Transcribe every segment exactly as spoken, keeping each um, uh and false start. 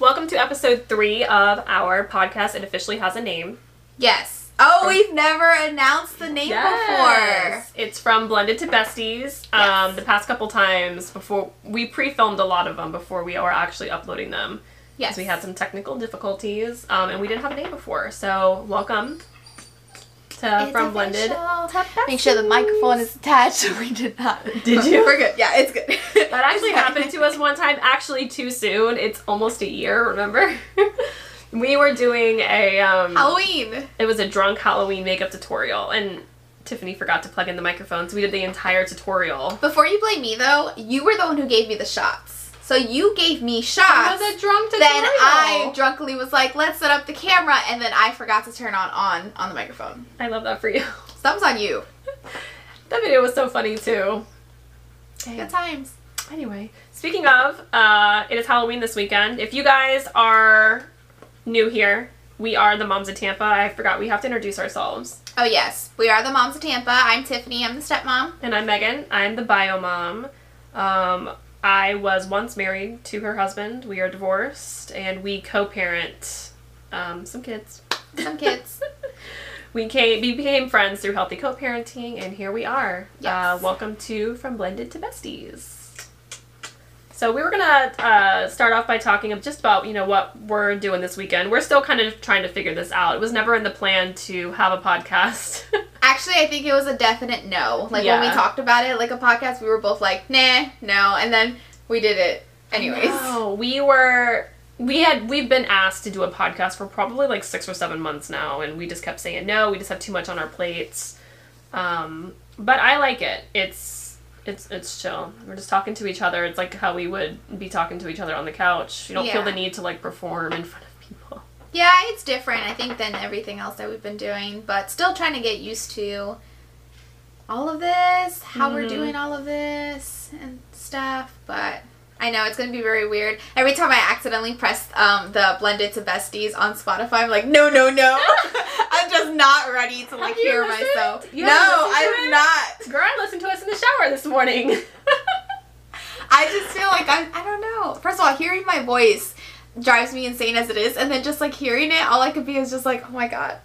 Welcome to episode three of our podcast. It officially has a name. Yes. Oh, we've never announced the name yes. before. It's From Blended to Besties. Yes. Um, the past couple times before, we pre-filmed a lot of them before we are actually uploading them. Yes. We had some technical difficulties, um, and we didn't have a name before. So, welcome to it's From Blended to Besties. Make sure the microphone is attached. We did not. Did you? We're good. Yeah, it's good. That actually happened to us one time, actually too soon. It's almost a year, remember? We were doing a... Um, Halloween! It was a drunk Halloween makeup tutorial, and Tiffany forgot to plug in the microphone, so we did the entire tutorial. Before you blame me, though, you were the one who gave me the shots. So you gave me shots. It was a drunk tutorial. Then I drunkenly was like, let's set up the camera, and then I forgot to turn on on, on the microphone. I love that for you. So that was on you. That video was so funny, too. Dang. Good times. Anyway, speaking of, uh, it is Halloween this weekend. If you guys are new here, we are the Moms of Tampa. I forgot we have to introduce ourselves. Oh, yes. We are the Moms of Tampa. I'm Tiffany. I'm the stepmom. And I'm Megan. I'm the bio mom. Um, I was once married to her husband. We are divorced, and we co-parent um, some kids. Some kids. We came, we became friends through healthy co-parenting, and here we are. Yes. Uh, welcome to From Blended to Besties. So we were going to uh, start off by talking of just about, you know, what we're doing this weekend. We're still kind of trying to figure this out. It was never in the plan to have a podcast. Actually, I think it was a definite no. Like, yeah. When we talked about it, like a podcast, we were both like, nah, no. And then we did it anyways. No, we were, we had, we've been asked to do a podcast for probably like six or seven months now. And we just kept saying no. We just have too much on our plates. Um, but I like it. It's. It's it's chill. We're just talking to each other. It's like how we would be talking to each other on the couch. You don't yeah. feel the need to, like, perform in front of people. Yeah, it's different, I think, than everything else that we've been doing. But still trying to get used to all of this, how mm. we're doing all of this and stuff. But I know it's going to be very weird. Every time I accidentally press um, the Blended to Besties on Spotify, I'm like, no, no, no. I'm just not ready to, like, hear listened? myself. You no, I'm it? not. Girl, I listened to us in the shower this morning. I just feel like, I'm, I don't know. First of all, hearing my voice drives me insane as it is. And then just, like, hearing it, all I could be is just like, oh, my God.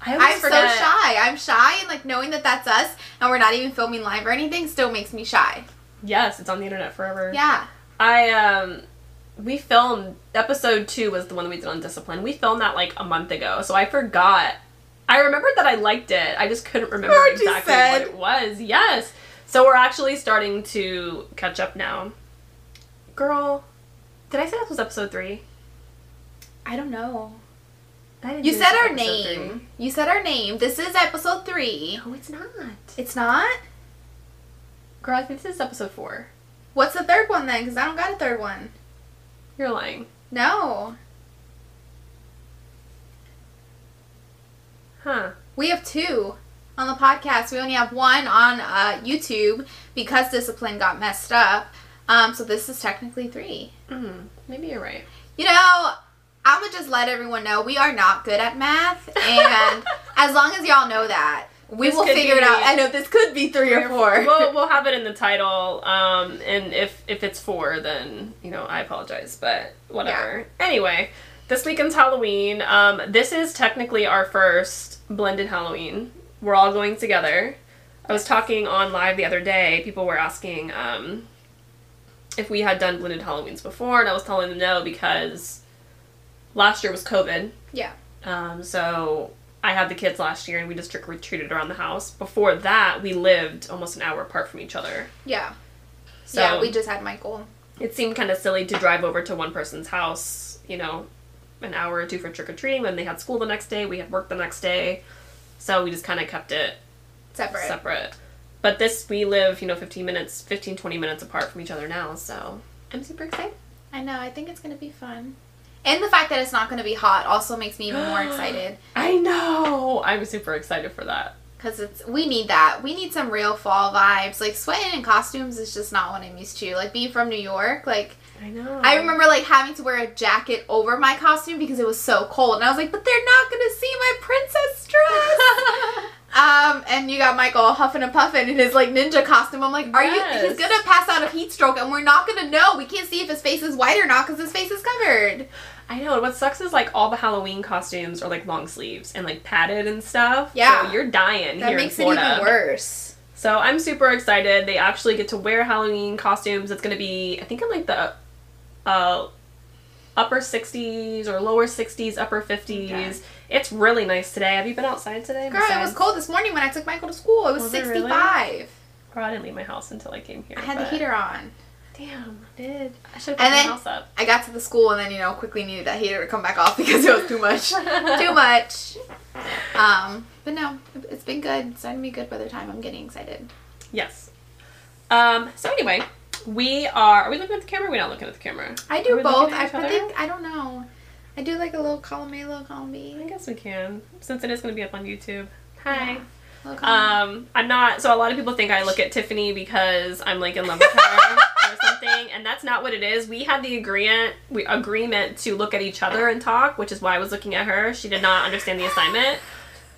I I'm forget. so shy. I'm shy. And, like, knowing that that's us and we're not even filming live or anything still makes me shy. Yes, it's on the internet forever. Yeah. I, um... We filmed, episode two was the one that we did on discipline. We filmed that like a month ago, so I forgot. I remembered that I liked it. I just couldn't remember what exactly what it was. Yes. So we're actually starting to catch up now. Girl, did I say this was episode three? I don't know. I you said our name. Three. You said our name. This is episode three. No, it's not. It's not? Girl, I think this is episode four. What's the third one then? Because I don't got a third one. You're lying. No. Huh. We have two on the podcast. We only have one on uh, YouTube because discipline got messed up. Um, so this is technically three. Mm, maybe you're right. You know, I'm going to just let everyone know we are not good at math. And as long as y'all know that, we this will figure be, it out. I know this could be three, three or four. four. We'll, we'll have it in the title. Um, and if, if it's four, then, you know, I apologize. But whatever. Yeah. Anyway, this weekend's Halloween. Um, this is technically our first blended Halloween. We're all going together. I was talking on live the other day. People were asking um, if we had done blended Halloweens before. And I was telling them no because last year was COVID. Yeah. Um, so... I had the kids last year, and we just trick-or-treated around the house. Before that, we lived almost an hour apart from each other. Yeah. So yeah, we just had Michael. It seemed kind of silly to drive over to one person's house, you know, an hour or two for trick-or-treating. Then they had school the next day. We had work the next day. So we just kind of kept it separate. Separate. But this, we live, you know, fifteen minutes, fifteen, twenty minutes apart from each other now. So I'm super excited. I know. I think it's going to be fun. And the fact that it's not going to be hot also makes me even more excited. I know. I'm super excited for that. Because it's we need that. We need some real fall vibes. Like, sweating in costumes is just not what I'm used to. Like, being from New York, like... I know. I remember, like, having to wear a jacket over my costume because it was so cold. And I was like, but they're not going to see my princess dress. um, and you got Michael huffing and puffing in his, like, ninja costume. I'm like, are yes. you... He's going to pass out of heat stroke, and we're not going to know. We can't see if his face is white or not because his face is covered. I know. And what sucks is, like, all the Halloween costumes are, like, long sleeves and, like, padded and stuff. Yeah. So you're dying that here in Florida. That makes it even worse. So I'm super excited. They actually get to wear Halloween costumes. It's going to be, I think, in, like, the... Uh, upper sixties or lower sixties, upper fifties. Okay. It's really nice today. Have you been outside today? Girl, besides? It was cold this morning when I took Michael to school. It was, was sixty-five. It really? Girl, I didn't leave my house until I came here. I had but... the heater on. Damn, I did. I should have put and my then house up. I got to the school and then, you know, quickly needed that heater to come back off because it was too much. too much. Um, but no, it's been good. It's starting to be good by the time. I'm getting excited. Yes. Um, so anyway... We are... Are we looking at the camera or are we not looking at the camera? I do both. I think... I don't know. I do like a little column A, little column B. I guess we can. Since it is going to be up on YouTube. Hi. Yeah, um, I'm not... So a lot of people think I look at Tiffany because I'm like in love with her or something. And that's not what it is. We had the agreement, we, agreement to look at each other and talk, which is why I was looking at her. She did not understand the assignment.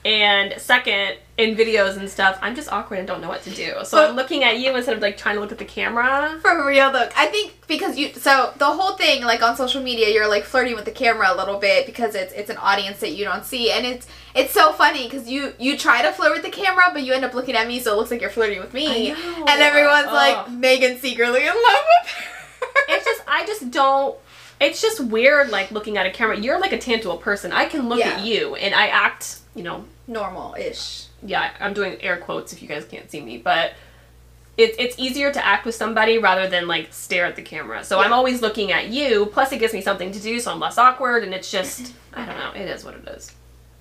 And second, in videos and stuff, I'm just awkward and don't know what to do. So but, I'm looking at you instead of, like, trying to look at the camera. For real, look. I think because you... So the whole thing, like, on social media, you're, like, flirting with the camera a little bit because it's it's an audience that you don't see. And it's it's so funny because you, you try to flirt with the camera, but you end up looking at me, so it looks like you're flirting with me. I know. And everyone's oh. like, Megan's secretly in love with her. It's just... I just don't... It's just weird, like, looking at a camera. You're, like, a tangible person. I can look yeah. at you, and I act, you know... normal-ish. Yeah, I'm doing air quotes if you guys can't see me, but it, it's easier to act with somebody rather than, like, stare at the camera. So yeah. I'm always looking at you, plus it gives me something to do, so I'm less awkward, and it's just, I don't know, it is what it is.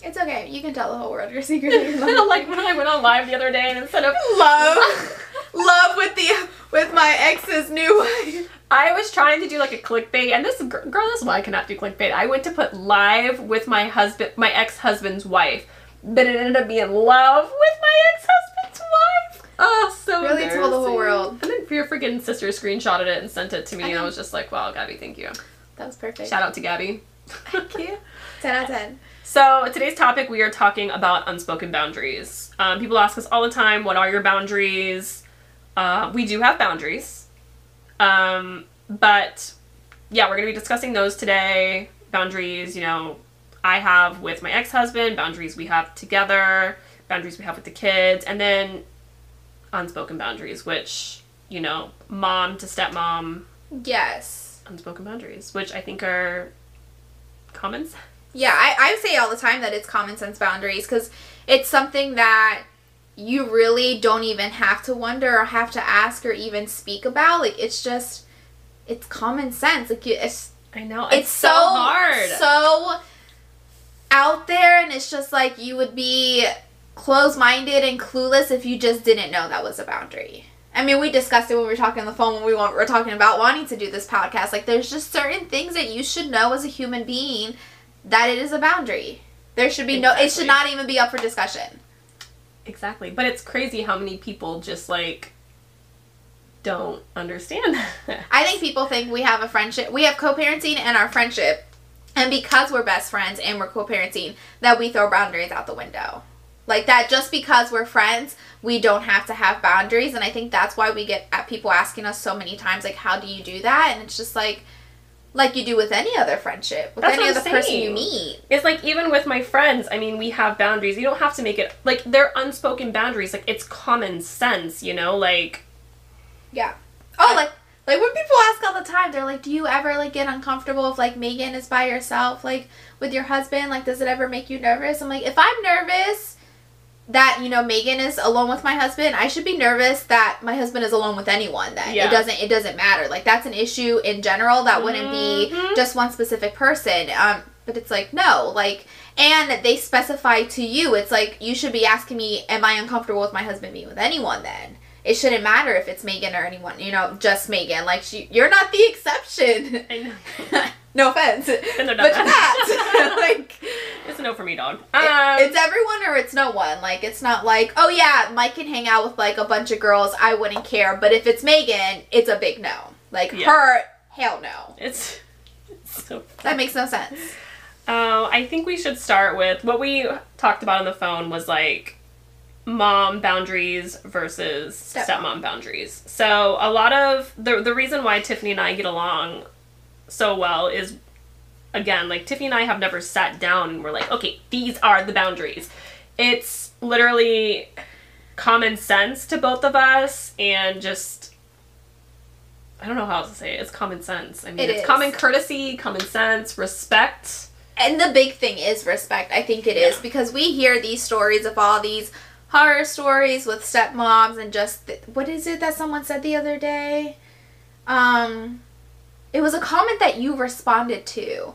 It's okay. You can tell the whole world your secret. Like, when I went on live the other day, and instead of love, love with the with my ex's new wife, I was trying to do, like, a clickbait, and this, girl, this is why I cannot do clickbait. I went to put live with my husband, my ex-husband's wife, but it ended up being love with my ex-husband's wife. Oh, so really told the whole world. And then your freaking sister screenshotted it and sent it to me, I and I was just like, wow, Gabby, thank you. That was perfect. Shout out to Gabby. Thank you. ten out of ten. So today's topic, we are talking about unspoken boundaries. Um, people ask us all the time, what are your boundaries? Uh, we do have boundaries. Um, but, yeah, we're going to be discussing those today. Boundaries, you know... I have with my ex-husband, boundaries we have together, boundaries we have with the kids, and then unspoken boundaries, which, you know, mom to stepmom. Yes. Unspoken boundaries, which I think are common sense. Yeah, I, I say all the time that it's common sense boundaries because it's something that you really don't even have to wonder or have to ask or even speak about. Like, it's just, it's common sense. Like, it's, I know. It's, it's so, so hard. So... out there, and it's just like you would be closed-minded and clueless if you just didn't know that was a boundary. I mean, we discussed it when we were talking on the phone when we want, were talking about wanting to do this podcast. Like, there's just certain things that you should know as a human being that it is a boundary. There should be exactly. no, it should not even be up for discussion. Exactly. But it's crazy how many people just, like, don't understand that. I think people think we have a friendship. We have co-parenting and our friendship. And because we're best friends and we're co-parenting, that we throw boundaries out the window. Like that, just because we're friends, we don't have to have boundaries. And I think that's why we get at people asking us so many times, like, how do you do that? And it's just like, like you do with any other friendship, with that's any other saying. person you meet. It's like, even with my friends, I mean, we have boundaries. You don't have to make it, like, they're unspoken boundaries. Like, it's common sense, you know? Like. Yeah. Oh, I- like. Like, when people ask all the time, they're like, do you ever, like, get uncomfortable if, like, Megan is by herself, like, with your husband? Like, does it ever make you nervous? I'm like, if I'm nervous that, you know, Megan is alone with my husband, I should be nervous that my husband is alone with anyone then. Yeah. It doesn't, it doesn't matter. Like, that's an issue in general. That wouldn't mm-hmm. be just one specific person. Um, but it's like, no, like... And they specify to you. It's like, you should be asking me, am I uncomfortable with my husband being with anyone then? it shouldn't matter if it's Megan or anyone, you know, just Megan. Like, she, you're not the exception. I know. No offense. And they're not. But not. Like, it's a no for me, dog. Um, it, it's everyone or it's no one. Like, it's not like, oh, yeah, Mike can hang out with, like, a bunch of girls. I wouldn't care. But if it's Megan, it's a big no. Like, yeah. Her, hell no. It's, it's so funny. That makes no sense. Uh, I think we should start with what we talked about on the phone was, like, mom boundaries versus Step. stepmom boundaries. So a lot of the the reason why Tiffany and I get along so well is, again, like, Tiffany and I have never sat down and we're like, okay, these are the boundaries. It's literally common sense to both of us, and just, I don't know how else to say it. It's common sense. I mean, it it's is. common courtesy, common sense, respect. And the big thing is respect. I think it yeah. is, because we hear these stories of all these horror stories with stepmoms, and just th- what is it that someone said the other day? Um, it was a comment that you responded to,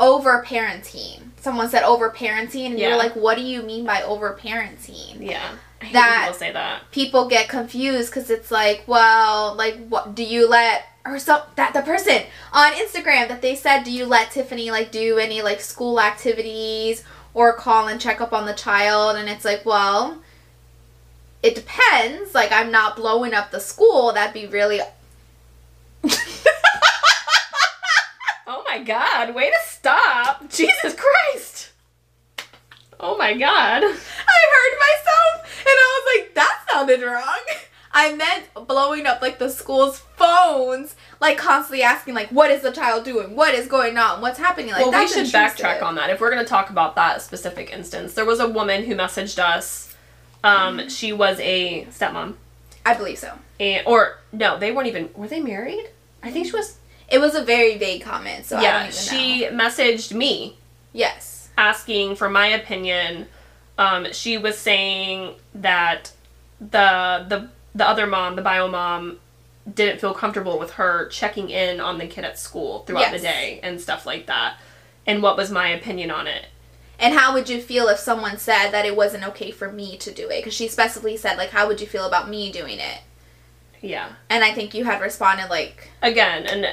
over parenting. Someone said over parenting, and yeah. you're like, "What do you mean by over parenting?" Yeah, I hate that people say that. People get confused because it's like, well, like, what do you let? Or some, that the person on Instagram that they said, do you let Tiffany, like, do any, like, school activities or call and check up on the child? And it's like, well, it depends. Like, I'm not blowing up the school. That'd be really... Oh, my God. Way to stop. Jesus Christ. Oh, my God. I heard myself, and I was like, that sounded wrong. I meant blowing up, like, the school's phones, like, constantly asking, like, what is the child doing? What is going on? What's happening? Like, well, that's we should intrusive. backtrack on that. If we're going to talk about that specific instance, there was a woman who messaged us. Um, mm-hmm. She was a stepmom. I believe so. And, or, no, they weren't even, were they married? I think she was. It was a very vague comment, so yeah, I don't even know. Yeah, she messaged me. Yes. Asking for my opinion. Um, she was saying that the the... the other mom, the bio mom, didn't feel comfortable with her checking in on the kid at school throughout yes. the day and stuff like that. And what was my opinion on it? And how would you feel if someone said that it wasn't okay for me to do it? Because she specifically said, like, how would you feel about me doing it? Yeah. And I think you had responded, like... Again, and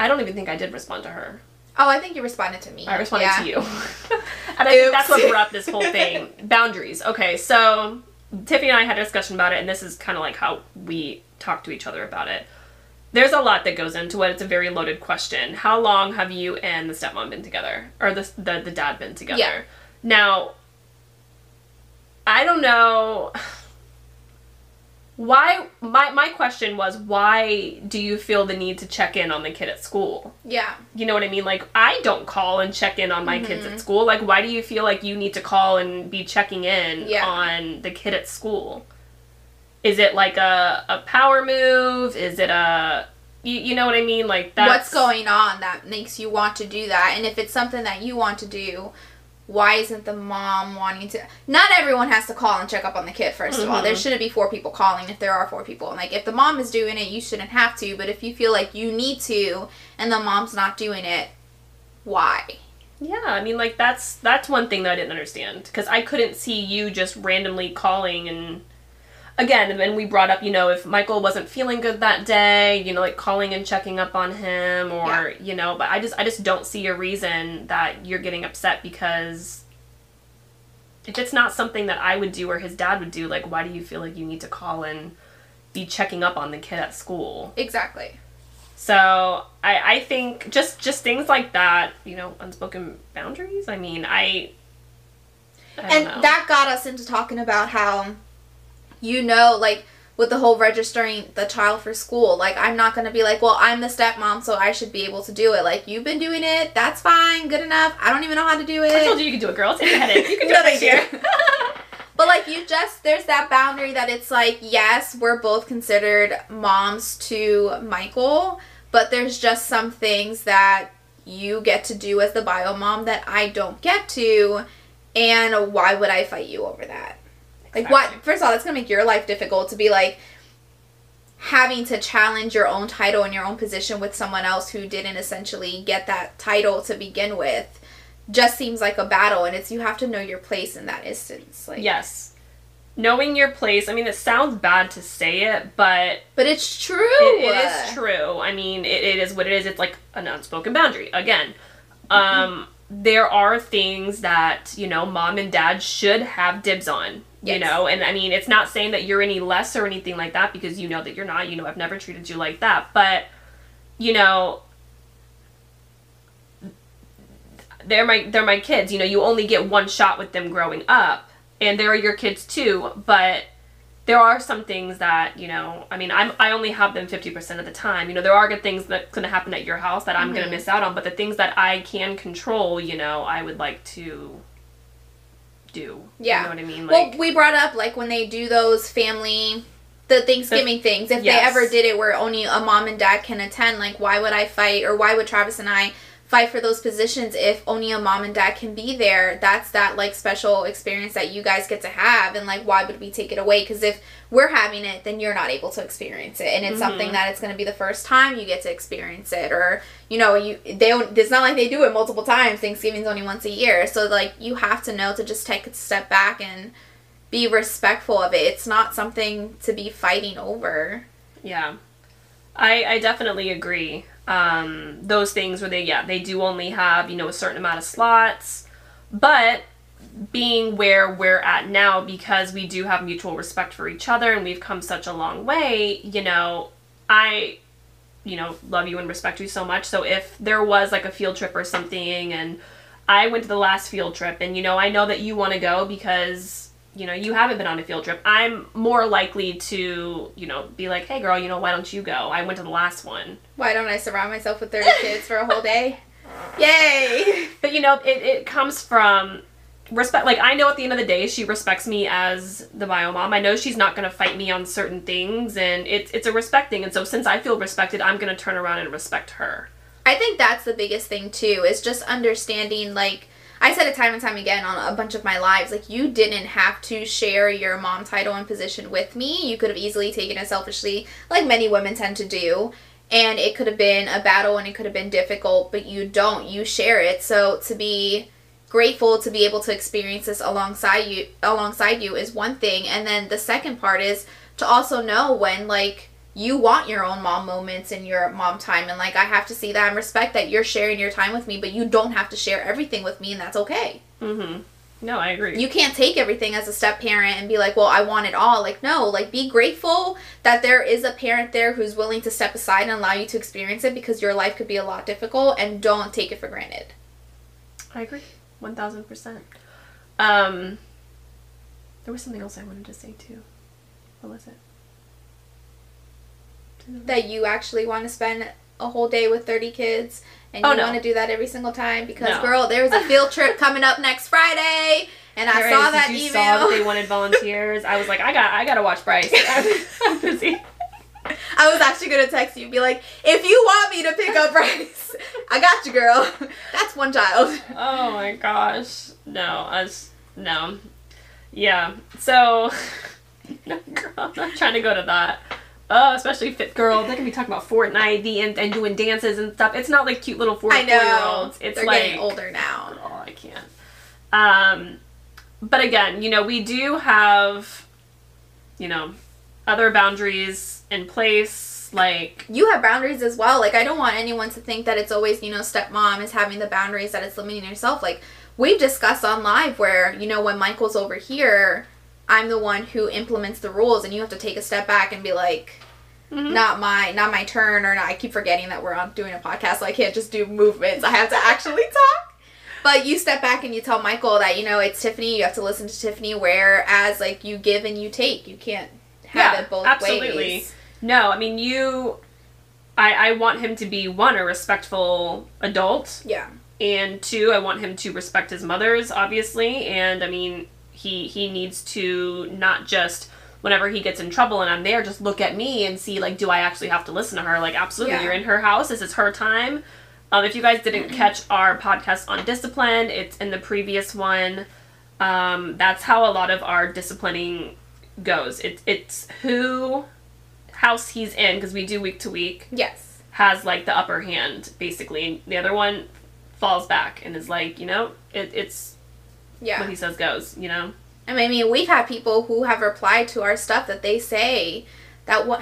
I don't even think I did respond to her. Oh, I think you responded to me. I responded yeah. to you. And I think that's what brought up this whole thing. Boundaries. Okay, so... Tiffany and I had a discussion about it, and this is kind of like how we talk to each other about it. There's a lot that goes into it. It's a very loaded question. How long have you and the stepmom been together? Or the the, the dad been together? Yeah. Now, I don't know. Why, my, my question was, why do you feel the need to check in on the kid at school? Yeah. You know what I mean? Like, I don't call and check in on my mm-hmm. kids at school. Like, why do you feel like you need to call and be checking in yeah. on the kid at school? Is it like a, a power move? Is it a, you, you know what I mean? Like, that's... What's going on that makes you want to do that? And if it's something that you want to do... Why isn't the mom wanting to... Not everyone has to call and check up on the kid, first mm-hmm. of all. There shouldn't be four people calling if there are four people. And, like, if the mom is doing it, you shouldn't have to. But if you feel like you need to and the mom's not doing it, why? Yeah, I mean, like, that's that's one thing that I didn't understand. Because I couldn't see you just randomly calling and... Again, and then we brought up, you know, if Michael wasn't feeling good that day, you know, like, calling and checking up on him or, yeah. you know, but I just I just don't see a reason that you're getting upset because if it's not something that I would do or his dad would do, like, why do you feel like you need to call and be checking up on the kid at school? Exactly. So I, I think just, just things like that, you know, unspoken boundaries. I mean, I, I don't And know. That got us into talking about how... You know, like, with the whole registering the child for school, like, I'm not going to be like, well, I'm the stepmom, so I should be able to do it. Like, you've been doing it. That's fine. Good enough. I don't even know how to do it. I told you you could do it, girl. Take a headache. You can do no, it next year. But, like, you just, there's that boundary that it's like, yes, we're both considered moms to Michael, but there's just some things that you get to do as the bio mom that I don't get to, and why would I fight you over that? Like, what? First of all, that's going to make your life difficult to be, like, having to challenge your own title and your own position with someone else who didn't essentially get that title to begin with. Just seems like a battle, and it's you have to know your place in that instance. Like, yes. knowing your place, I mean, it sounds bad to say it, but... But it's true! It, it is true. I mean, it, it is what it is. It's like an unspoken boundary. Again, um, mm-hmm. there are things that, you know, mom and dad should have dibs on. Yes. You know, and I mean, it's not saying that you're any less or anything like that, because you know that you're not. You know, I've never treated you like that. But, you know... They're my, they're my kids. You know, you only get one shot with them growing up. And they're your kids too, but there are some things that, you know, I mean, I'm, I only have them fifty percent of the time. You know, there are good things that's going to happen at your house that I'm mm-hmm. going to miss out on, but the things that I can control, you know, I would like to do. Yeah. You know what I mean? Like, well, we brought up, like, when they do those family, the Thanksgiving the, things, if yes. they ever did it where only a mom and dad can attend, like, why would I fight, or why would Travis and I fight for those positions if only a mom and dad can be there? That's that, like, special experience that you guys get to have, and, like, why would we take it away? Because if we're having it, then you're not able to experience it, and it's mm-hmm. something that it's going to be the first time you get to experience it, or, you know, you they don't, it's not like they do it multiple times. Thanksgiving's only once a year, so, like, you have to know to just take a step back and be respectful of it. It's not something to be fighting over. Yeah. I, I definitely agree. Um, those things where they, yeah, they do only have, you know, a certain amount of slots, but being where we're at now, because we do have mutual respect for each other and we've come such a long way, you know, I, you know, love you and respect you so much. So if there was, like, a field trip or something, and I went to the last field trip, and, you know, I know that you want to go because, you know, you haven't been on a field trip, I'm more likely to, you know, be like, hey, girl, you know, why don't you go? I went to the last one. Why don't I surround myself with thirty kids for a whole day? Yay! But, you know, it, it comes from respect. Like, I know at the end of the day, she respects me as the bio mom. I know she's not going to fight me on certain things, and it's, it's a respect thing. And so since I feel respected, I'm going to turn around and respect her. I think that's the biggest thing, too, is just understanding, like, I said it time and time again on a bunch of my lives, like, you didn't have to share your mom title and position with me. You could have easily taken it selfishly, like many women tend to do, and it could have been a battle and it could have been difficult, but you don't. You share it. So to be grateful to be able to experience this alongside you, alongside you is one thing. And then the second part is to also know when, like, you want your own mom moments and your mom time. And, like, I have to see that and respect that you're sharing your time with me, but you don't have to share everything with me, and that's okay. Mm-hmm. No, I agree. You can't take everything as a step-parent and be like, well, I want it all. Like, no. Like, be grateful that there is a parent there who's willing to step aside and allow you to experience it, because your life could be a lot difficult, and don't take it for granted. I agree. one thousand percent. Um, there was something else I wanted to say, too. What was it? That you actually want to spend a whole day with thirty kids, and oh, you no. want to do that every single time, because, no. girl, there's a field trip coming up next Friday, and there I saw is, that you email. Saw that they wanted volunteers. I was like, I got, I got to watch Bryce. I'm, I'm busy. I was actually going to text you and be like, if you want me to pick up Bryce, I got you, girl. That's one child. Oh, my gosh. No. I was, no. Yeah. So, no, girl, I'm not trying to go to that. Oh, especially fit girls. They can be talking about Fortnite the, and, and doing dances and stuff. It's not like cute little four-year-olds. It's They're like getting older now. Oh, I can't. Um, but again, you know, we do have, you know, other boundaries in place. Like, you have boundaries as well. Like, I don't want anyone to think that it's always, you know, stepmom is having the boundaries that it's limiting yourself. Like, we've discussed on live where, you know, when Michael's over here, I'm the one who implements the rules, and you have to take a step back and be like, mm-hmm. not my not my turn, or not, I keep forgetting that we're on doing a podcast, so I can't just do movements. I have to actually talk. But you step back and you tell Michael that, you know, it's Tiffany, you have to listen to Tiffany, whereas, like, you give and you take. You can't have yeah, it both absolutely. Ways. No, I mean, you, I, I want him to be, one, a respectful adult. Yeah. And two, I want him to respect his mother's, obviously, and, I mean, He he needs to not just, whenever he gets in trouble and I'm there, just look at me and see, like, do I actually have to listen to her? Like, absolutely, yeah. You're in her house. This is her time. Um, if you guys didn't catch our podcast on discipline, it's in the previous one. Um, that's how a lot of our disciplining goes. It, it's who house he's in, because we do week to week. Yes. Has, like, the upper hand, basically. And the other one falls back and is like, you know, it, it's... Yeah. What he says goes, you know? I mean, we've had people who have replied to our stuff that they say that what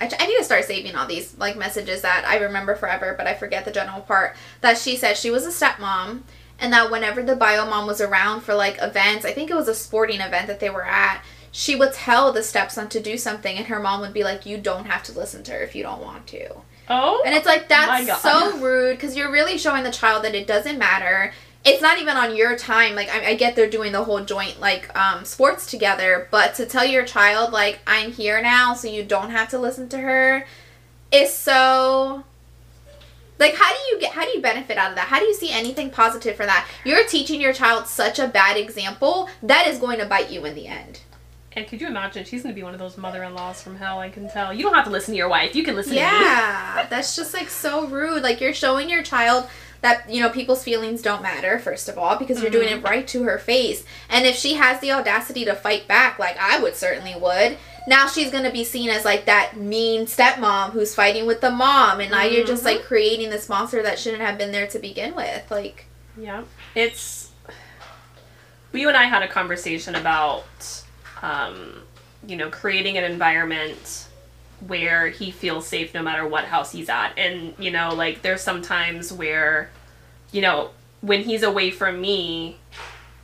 I, I need to start saving all these like messages that I remember forever, but I forget the general part, that she said she was a stepmom and that whenever the bio mom was around for like events, I think it was a sporting event that they were at, she would tell the stepson to do something and her mom would be like, you don't have to listen to her if you don't want to. Oh. And it's like, that's so rude, because you're really showing the child that it doesn't matter. It's not even on your time. Like, I, I get they're doing the whole joint, like, um, sports together, but to tell your child, like, I'm here now, so you don't have to listen to her, is so... Like, how do you get, how do you benefit out of that? How do you see anything positive for that? You're teaching your child such a bad example, that is going to bite you in the end. And could you imagine, she's going to be one of those mother-in-laws from hell, I can tell. You don't have to listen to your wife. You can listen yeah, to me. Yeah, that's just, like, so rude. Like, you're showing your child that, you know, people's feelings don't matter, first of all, because you're mm-hmm. doing it right to her face. And if she has the audacity to fight back, like I would certainly would, now she's going to be seen as, like, that mean stepmom who's fighting with the mom. And now mm-hmm. you're just, like, creating this monster that shouldn't have been there to begin with. Like, yeah. It's... You and I had a conversation about... Um, you know, creating an environment where he feels safe no matter what house he's at. And, you know, like, there's some times where, you know, when he's away from me,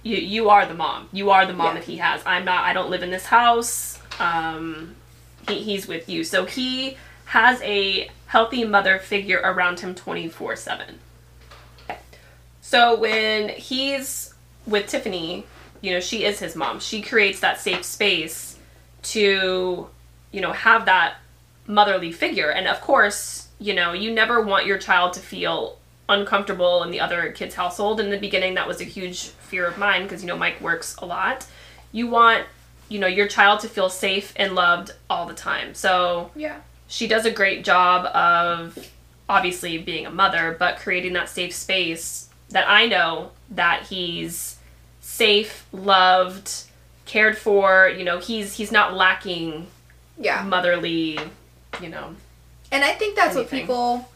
you you are the mom. You are the mom yeah. that he has. I'm not, I don't live in this house. Um, he, he's with you. So he has a healthy mother figure around him twenty-four seven. So when he's with Tiffany... You know, she is his mom. She creates that safe space to, you know, have that motherly figure. And of course, you know, you never want your child to feel uncomfortable in the other kid's household. In the beginning, that was a huge fear of mine because, you know, Mike works a lot. You want, you know, your child to feel safe and loved all the time. So yeah, she does a great job of obviously being a mother, but creating that safe space that I know that he's safe, loved, cared for, you know, he's he's not lacking yeah. motherly, you know. And I think that's anything. What people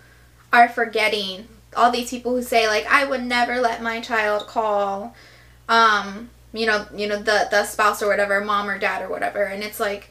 are forgetting. All these people who say, like, I would never let my child call, um, you know, you know, the, the spouse or whatever, mom or dad or whatever. And it's like,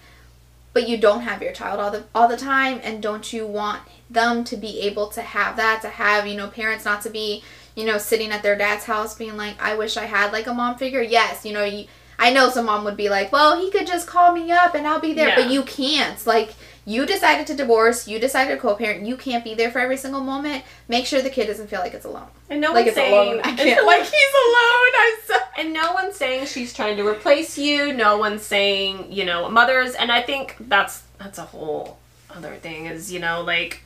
but you don't have your child all the all the time, and don't you want them to be able to have that, to have, you know, parents not to be, you know, sitting at their dad's house being like, I wish I had, like, a mom figure. Yes, you know, you, I know some mom would be like, well, he could just call me up and I'll be there. Yeah. But you can't. Like, you decided to divorce. You decided to co-parent. You can't be there for every single moment. Make sure the kid doesn't feel like it's alone. And no like one's it's saying... alone. I can't, like, he's alone. I'm so... And no one's saying she's trying to replace you. No one's saying, you know, mothers. And I think that's that's a whole other thing is, you know, like...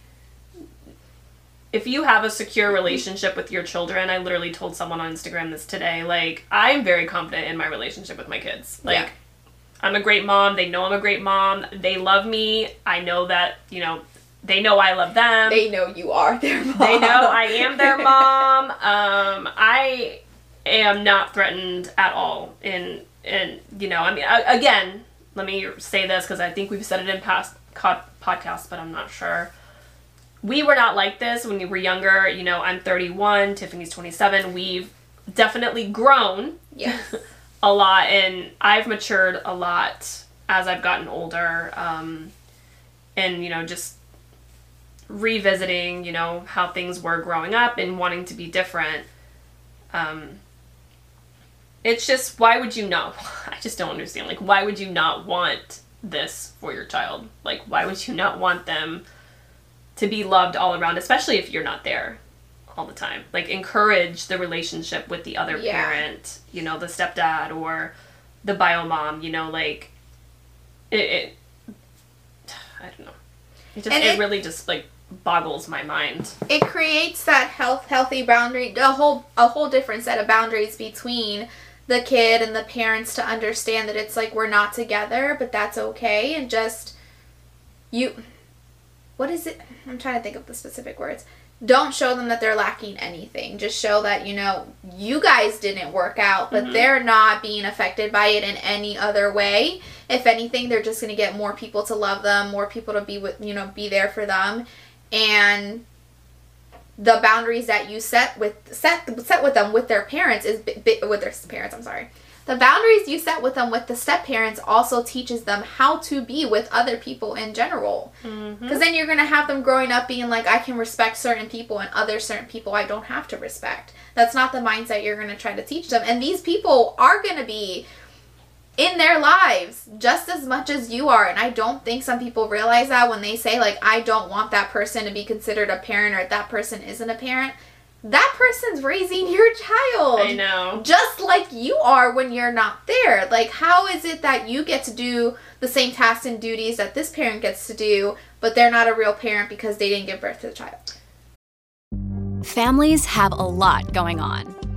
If you have a secure relationship with your children, I literally told someone on Instagram this today, like, I'm very confident in my relationship with my kids. Like, yeah. I'm a great mom. They know I'm a great mom. They love me. I know that, you know, they know I love them. They know you are their mom. They know I am their mom. um, I am not threatened at all. And, and you know, I mean, I, again, let me say this because I think we've said it in past co- podcasts, but I'm not sure. We were not like this when we were younger. You know, I'm thirty-one, Tiffany's twenty-seven. We've definitely grown yes. a lot, and I've matured a lot as I've gotten older. Um, and, you know, just revisiting, you know, how things were growing up and wanting to be different. Um, it's just, why would you not? I just don't understand. Like, why would you not want this for your child? Like, why would you not want them to be loved all around, especially if you're not there all the time? Like, encourage the relationship with the other yeah. parent, you know, the stepdad or the bio mom, you know, like, it, it I don't know. It just, it, it really just, like, boggles my mind. It creates that health, healthy boundary, a whole, a whole different set of boundaries between the kid and the parents to understand that it's like, we're not together, but that's okay, and just, you... What is it? I'm trying to think of the specific words. Don't show them that they're lacking anything. Just show that, you know, you guys didn't work out, but mm-hmm. they're not being affected by it in any other way. If anything, they're just going to get more people to love them, more people to be with, you know, be there for them. And the boundaries that you set with set set with them with their parents is bi- bi- with their parents, I'm sorry. The boundaries you set with them with the step-parents also teaches them how to be with other people in general. Because mm-hmm. then you're going to have them growing up being like, I can respect certain people and other certain people I don't have to respect. That's not the mindset you're going to try to teach them. And these people are going to be in their lives just as much as you are. And I don't think some people realize that when they say, like, I don't want that person to be considered a parent, or that person isn't a parent. That person's raising your child. I know. Just like you are when you're not there. Like, how is it that you get to do the same tasks and duties that this parent gets to do, but they're not a real parent because they didn't give birth to the child? Families have a lot going on.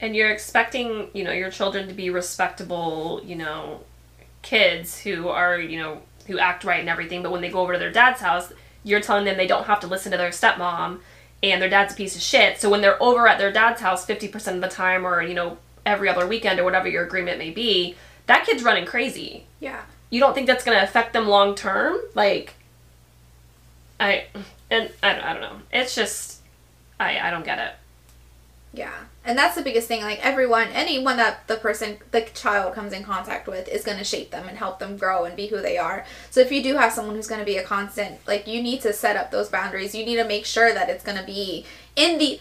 And you're expecting, you know, your children to be respectable, you know, kids who are, you know, who act right and everything. But when they go over to their dad's house, you're telling them they don't have to listen to their stepmom and their dad's a piece of shit. So when they're over at their dad's house fifty percent of the time, or, you know, every other weekend or whatever your agreement may be, that kid's running crazy. Yeah. You don't think that's going to affect them long term? Like, I, and I don't, I don't know. It's just, I, I don't get it. Yeah. And that's the biggest thing, like, everyone, anyone that the person, the child comes in contact with is going to shape them and help them grow and be who they are. So if you do have someone who's going to be a constant, like, you need to set up those boundaries. You need to make sure that it's going to be in the,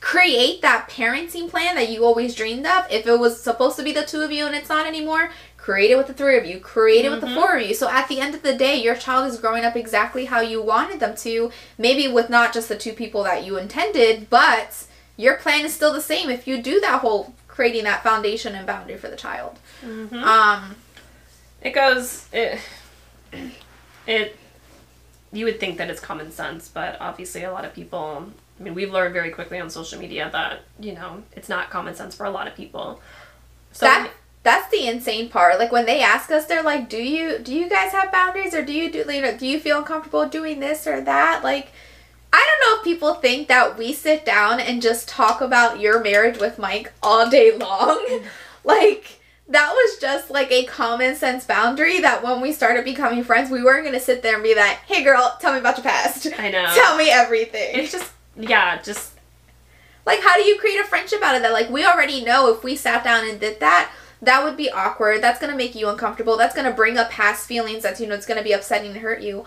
create that parenting plan that you always dreamed of. If it was supposed to be the two of you and it's not anymore, create it with the three of you, create it mm-hmm. with the four of you. So at the end of the day, your child is growing up exactly how you wanted them to, maybe with not just the two people that you intended, but your plan is still the same if you do that whole creating that foundation and boundary for the child. Mm-hmm. Um, it goes, it, it, you would think that it's common sense, but obviously a lot of people, I mean, we've learned very quickly on social media that, you know, it's not common sense for a lot of people. So that, that's the insane part. Like, when they ask us, they're like, do you, do you guys have boundaries, or do you do, you know, do you feel uncomfortable doing this or that? Like, I don't know if people think that we sit down and just talk about your marriage with Mike all day long. Like, that was just like a common sense boundary that when we started becoming friends, we weren't going to sit there and be like, hey girl, tell me about your past. I know. Tell me everything. It's just, yeah, just. Like, how do you create a friendship out of that? Like, we already know if we sat down and did that, that would be awkward. That's going to make you uncomfortable. That's going to bring up past feelings that, you know, it's going to be upsetting and hurt you.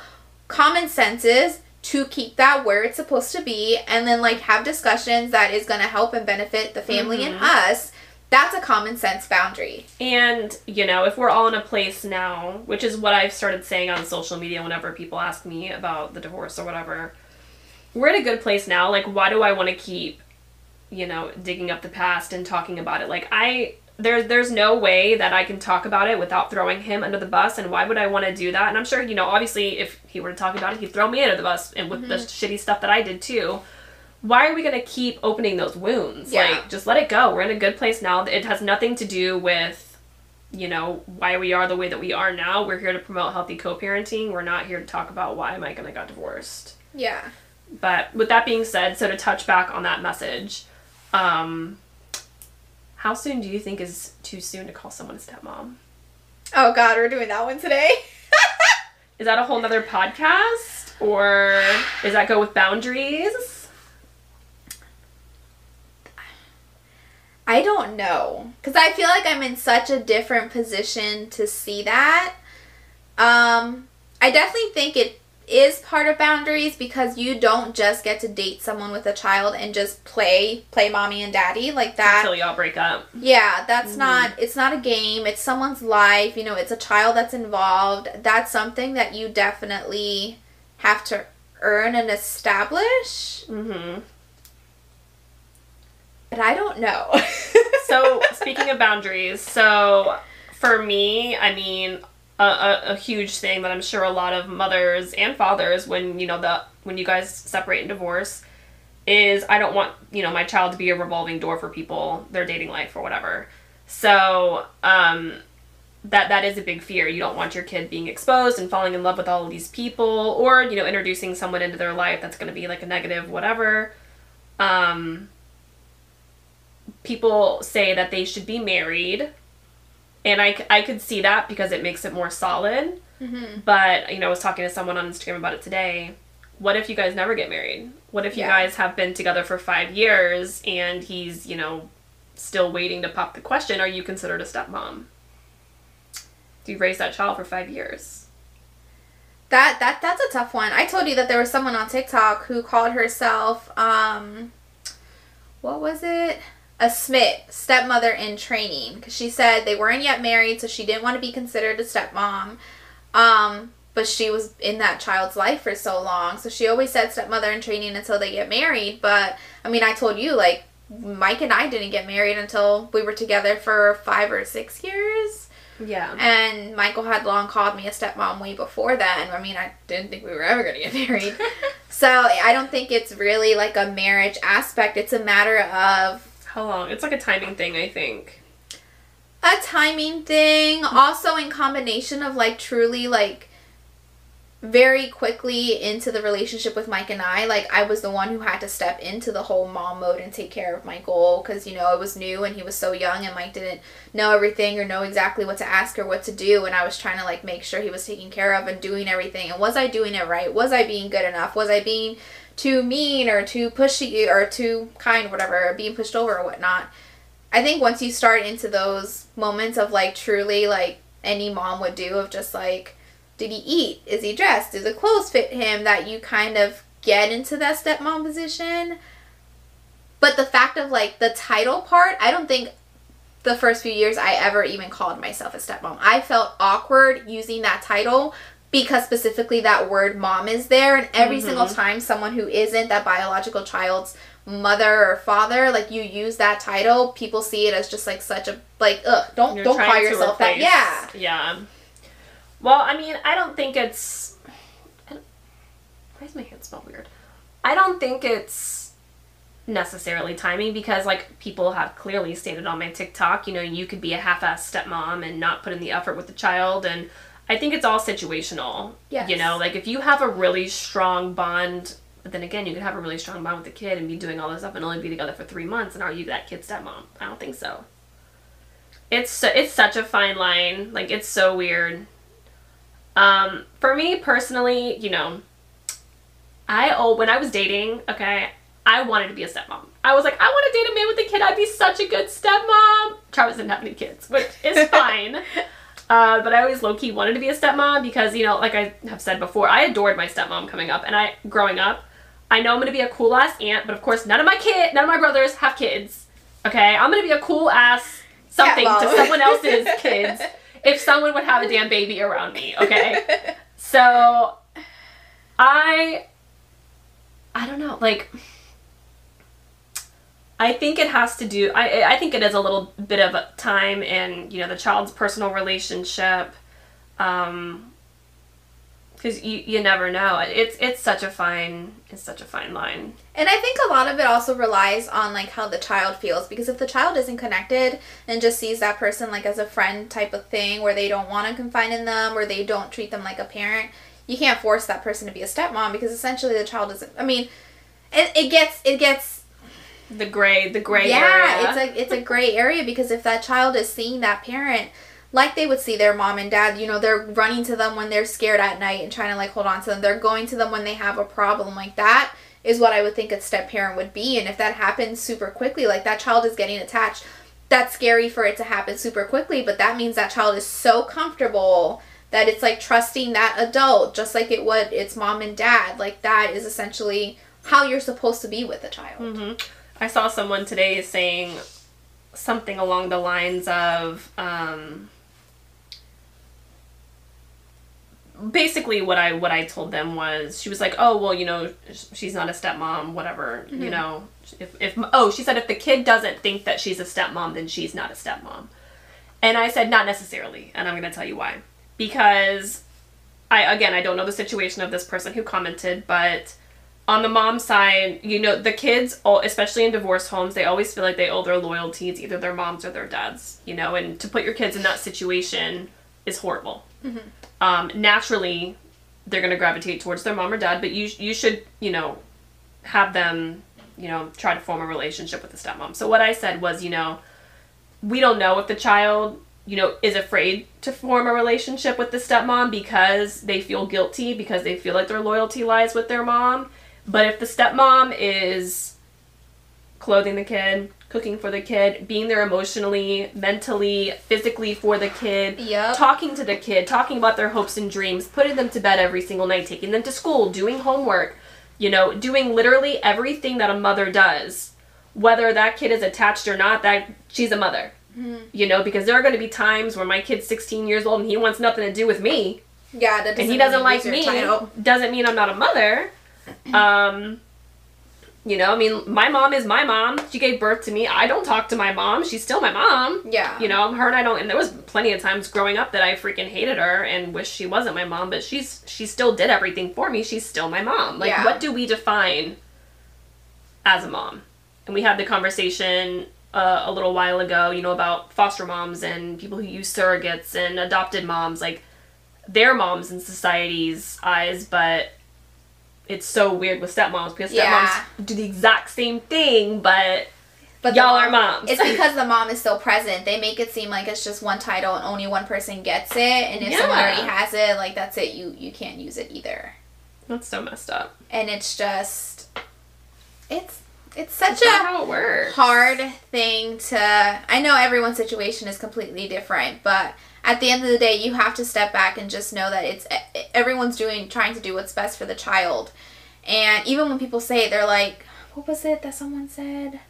Common sense is to keep that where it's supposed to be, and then, like, have discussions that is going to help and benefit the family mm-hmm. and us. That's a common sense boundary. And, you know, if we're all in a place now, which is what I've started saying on social media whenever people ask me about the divorce or whatever, we're in a good place now. Like, why do I want to keep, you know, digging up the past and talking about it? Like, I, there, there's no way that I can talk about it without throwing him under the bus, and why would I want to do that? And I'm sure, you know, obviously, if he were to talk about it, he'd throw me under the bus, and with mm-hmm. the shitty stuff that I did too. Why are we going to keep opening those wounds? Yeah. Like, just let it go. We're in a good place now. It has nothing to do with, you know, why we are the way that we are now. We're here to promote healthy co-parenting. We're not here to talk about why Mike and I got divorced. Yeah. But with that being said, so to touch back on that message, um... how soon do you think is too soon to call someone a stepmom? Oh, God, we're doing that one today. Is that a whole nother podcast? Or does that go with boundaries? I don't know. Because I feel like I'm in such a different position to see that. Um, I definitely think it is part of boundaries, because you don't just get to date someone with a child and just play play mommy and daddy like that until y'all break up. Yeah, that's mm-hmm. not, it's not a game, it's someone's life, you know, it's a child that's involved. That's something that you definitely have to earn and establish. Mm-hmm. But I don't know. So, speaking of boundaries, so for me, I mean, A, a, a huge thing that I'm sure a lot of mothers and fathers, when, you know, the, when you guys separate and divorce, is I don't want, you know, my child to be a revolving door for people, their dating life or whatever. So, um, that that is a big fear. You don't want your kid being exposed and falling in love with all of these people, or, you know, introducing someone into their life that's going to be like a negative whatever. Um, people say that they should be married, and I, I could see that because it makes it more solid. Mm-hmm. But, you know, I was talking to someone on Instagram about it today. What if you guys never get married? What if you yeah. guys have been together for five years and he's, you know, still waiting to pop the question, are you considered a stepmom? Do you raise that child for five years? That that that's a tough one. I told you that there was someone on TikTok who called herself, um, what was it? A S M I T, stepmother in training. Because she said they weren't yet married, so she didn't want to be considered a stepmom. Um, but she was in that child's life for so long. So she always said stepmother in training until they get married. But, I mean, I told you, like, Mike and I didn't get married until we were together for five or six years. Yeah. And Michael had long called me a stepmom way before then. I mean, I didn't think we were ever going to get married. So I don't think it's really like a marriage aspect. It's a matter of... How long? It's like a timing thing, I think. A timing thing. Mm-hmm. Also in combination of like truly like... very quickly into the relationship with Mike and I, like, I was the one who had to step into the whole mom mode and take care of Michael, because, you know, it was new and he was so young and Mike didn't know everything or know exactly what to ask or what to do, and I was trying to, like, make sure he was taken care of and doing everything, and was I doing it right? Was I being good enough? Was I being too mean or too pushy or too kind, whatever, or being pushed over or whatnot? I think once you start into those moments of, like, truly, like, any mom would do of just, like, did he eat? Is he dressed? Do the clothes fit him? That you kind of get into that stepmom position. But the fact of, like, the title part, I don't think the first few years I ever even called myself a stepmom. I felt awkward using that title because specifically that word mom is there. And every mm-hmm. single time someone who isn't that biological child's mother or father, like, you use that title, people see it as just, like, such a, like, ugh, don't, don't call yourself that. Yeah. Yeah. Well, I mean, I don't think it's... I don't, why does my hand smell weird? I don't think it's necessarily timing because, like, people have clearly stated on my TikTok, you know, you could be a half-assed stepmom and not put in the effort with the child, and I think it's all situational. Yes. You know, like, if you have a really strong bond, but then again, you could have a really strong bond with the kid and be doing all this stuff and only be together for three months, and are you that kid's stepmom? I don't think so. It's so, it's such a fine line. Like, it's so weird. Um, for me personally, you know, I, oh, when I was dating, okay, I wanted to be a stepmom. I was like, I want to date a man with a kid. I'd be such a good stepmom. Travis didn't have any kids, which is fine. Uh, but I always low-key wanted to be a stepmom because, you know, like I have said before, I adored my stepmom coming up and I, growing up, I know I'm going to be a cool ass aunt, but of course none of my kid, none of my brothers have kids. Okay. I'm going to be a cool ass something to someone else's kids. If someone would have a damn baby around me, okay? So, I, I don't know, like, I think it has to do, I, I think it is a little bit of a time and, you know, the child's personal relationship, um, because you, you never know. It's, it's such a fine, it's such a fine line. And I think a lot of it also relies on, like, how the child feels. Because if the child isn't connected and just sees that person, like, as a friend type of thing where they don't want to confide in them or they don't treat them like a parent, you can't force that person to be a stepmom because essentially the child isn't, I mean, it, it gets, it gets... The gray, the gray yeah, area. Yeah, it's a, it's a gray area because if that child is seeing that parent... like they would see their mom and dad, you know, they're running to them when they're scared at night and trying to, like, hold on to them. They're going to them when they have a problem. Like, that is what I would think a step-parent would be. And if that happens super quickly, like, that child is getting attached, that's scary for it to happen super quickly. But that means that child is so comfortable that it's, like, trusting that adult just like it would its mom and dad. Like, that is essentially how you're supposed to be with a child. Mm-hmm. I saw someone today saying something along the lines of... Um, basically what I what I told them was, she was like, oh, well, you know, she's not a stepmom, whatever, mm-hmm. you know, if, if, oh, she said, if the kid doesn't think that she's a stepmom, then she's not a stepmom. And I said, not necessarily. And I'm going to tell you why. Because I, again, I don't know the situation of this person who commented, but on the mom side, you know, the kids, especially in divorced homes, they always feel like they owe their loyalty to either their moms or their dads, you know, and to put your kids in that situation is horrible. Mm-hmm. Um, naturally, they're going to gravitate towards their mom or dad, but you you should, you know, have them, you know, try to form a relationship with the stepmom. So what I said was, you know, we don't know if the child, you know, is afraid to form a relationship with the stepmom because they feel guilty, because they feel like their loyalty lies with their mom. But if the stepmom is clothing the kid, cooking for the kid, being there emotionally, mentally, physically for the kid, yep. talking to the kid, talking about their hopes and dreams, putting them to bed every single night, taking them to school, doing homework, you know, doing literally everything that a mother does, whether that kid is attached or not, that she's a mother, mm-hmm. you know, because there are going to be times where my kid's sixteen years old and he wants nothing to do with me. Yeah, that doesn't and he doesn't like me, title. Doesn't mean I'm not a mother. Um, you know, I mean, my mom is my mom. She gave birth to me. I don't talk to my mom. She's still my mom. Yeah. You know, her and I don't, and there was plenty of times growing up that I freaking hated her and wished she wasn't my mom, but she's, she still did everything for me. She's still my mom. Like, yeah. What do we define as a mom? And we had the conversation uh, a little while ago, you know, about foster moms and people who use surrogates and adopted moms, like, they're moms in society's eyes, but it's so weird with stepmoms because stepmoms yeah. do the exact same thing, but, but y'all mom, are moms. It's because the mom is so present. They make it seem like it's just one title and only one person gets it. And if yeah. someone already has it, like, that's it. You, you can't use it either. That's so messed up. And it's just, it's, it's such a how it works. Hard thing to, I know everyone's situation is completely different, but at the end of the day, you have to step back and just know that it's everyone's doing, trying to do what's best for the child. And even when people say it, they're like, what was it that someone said?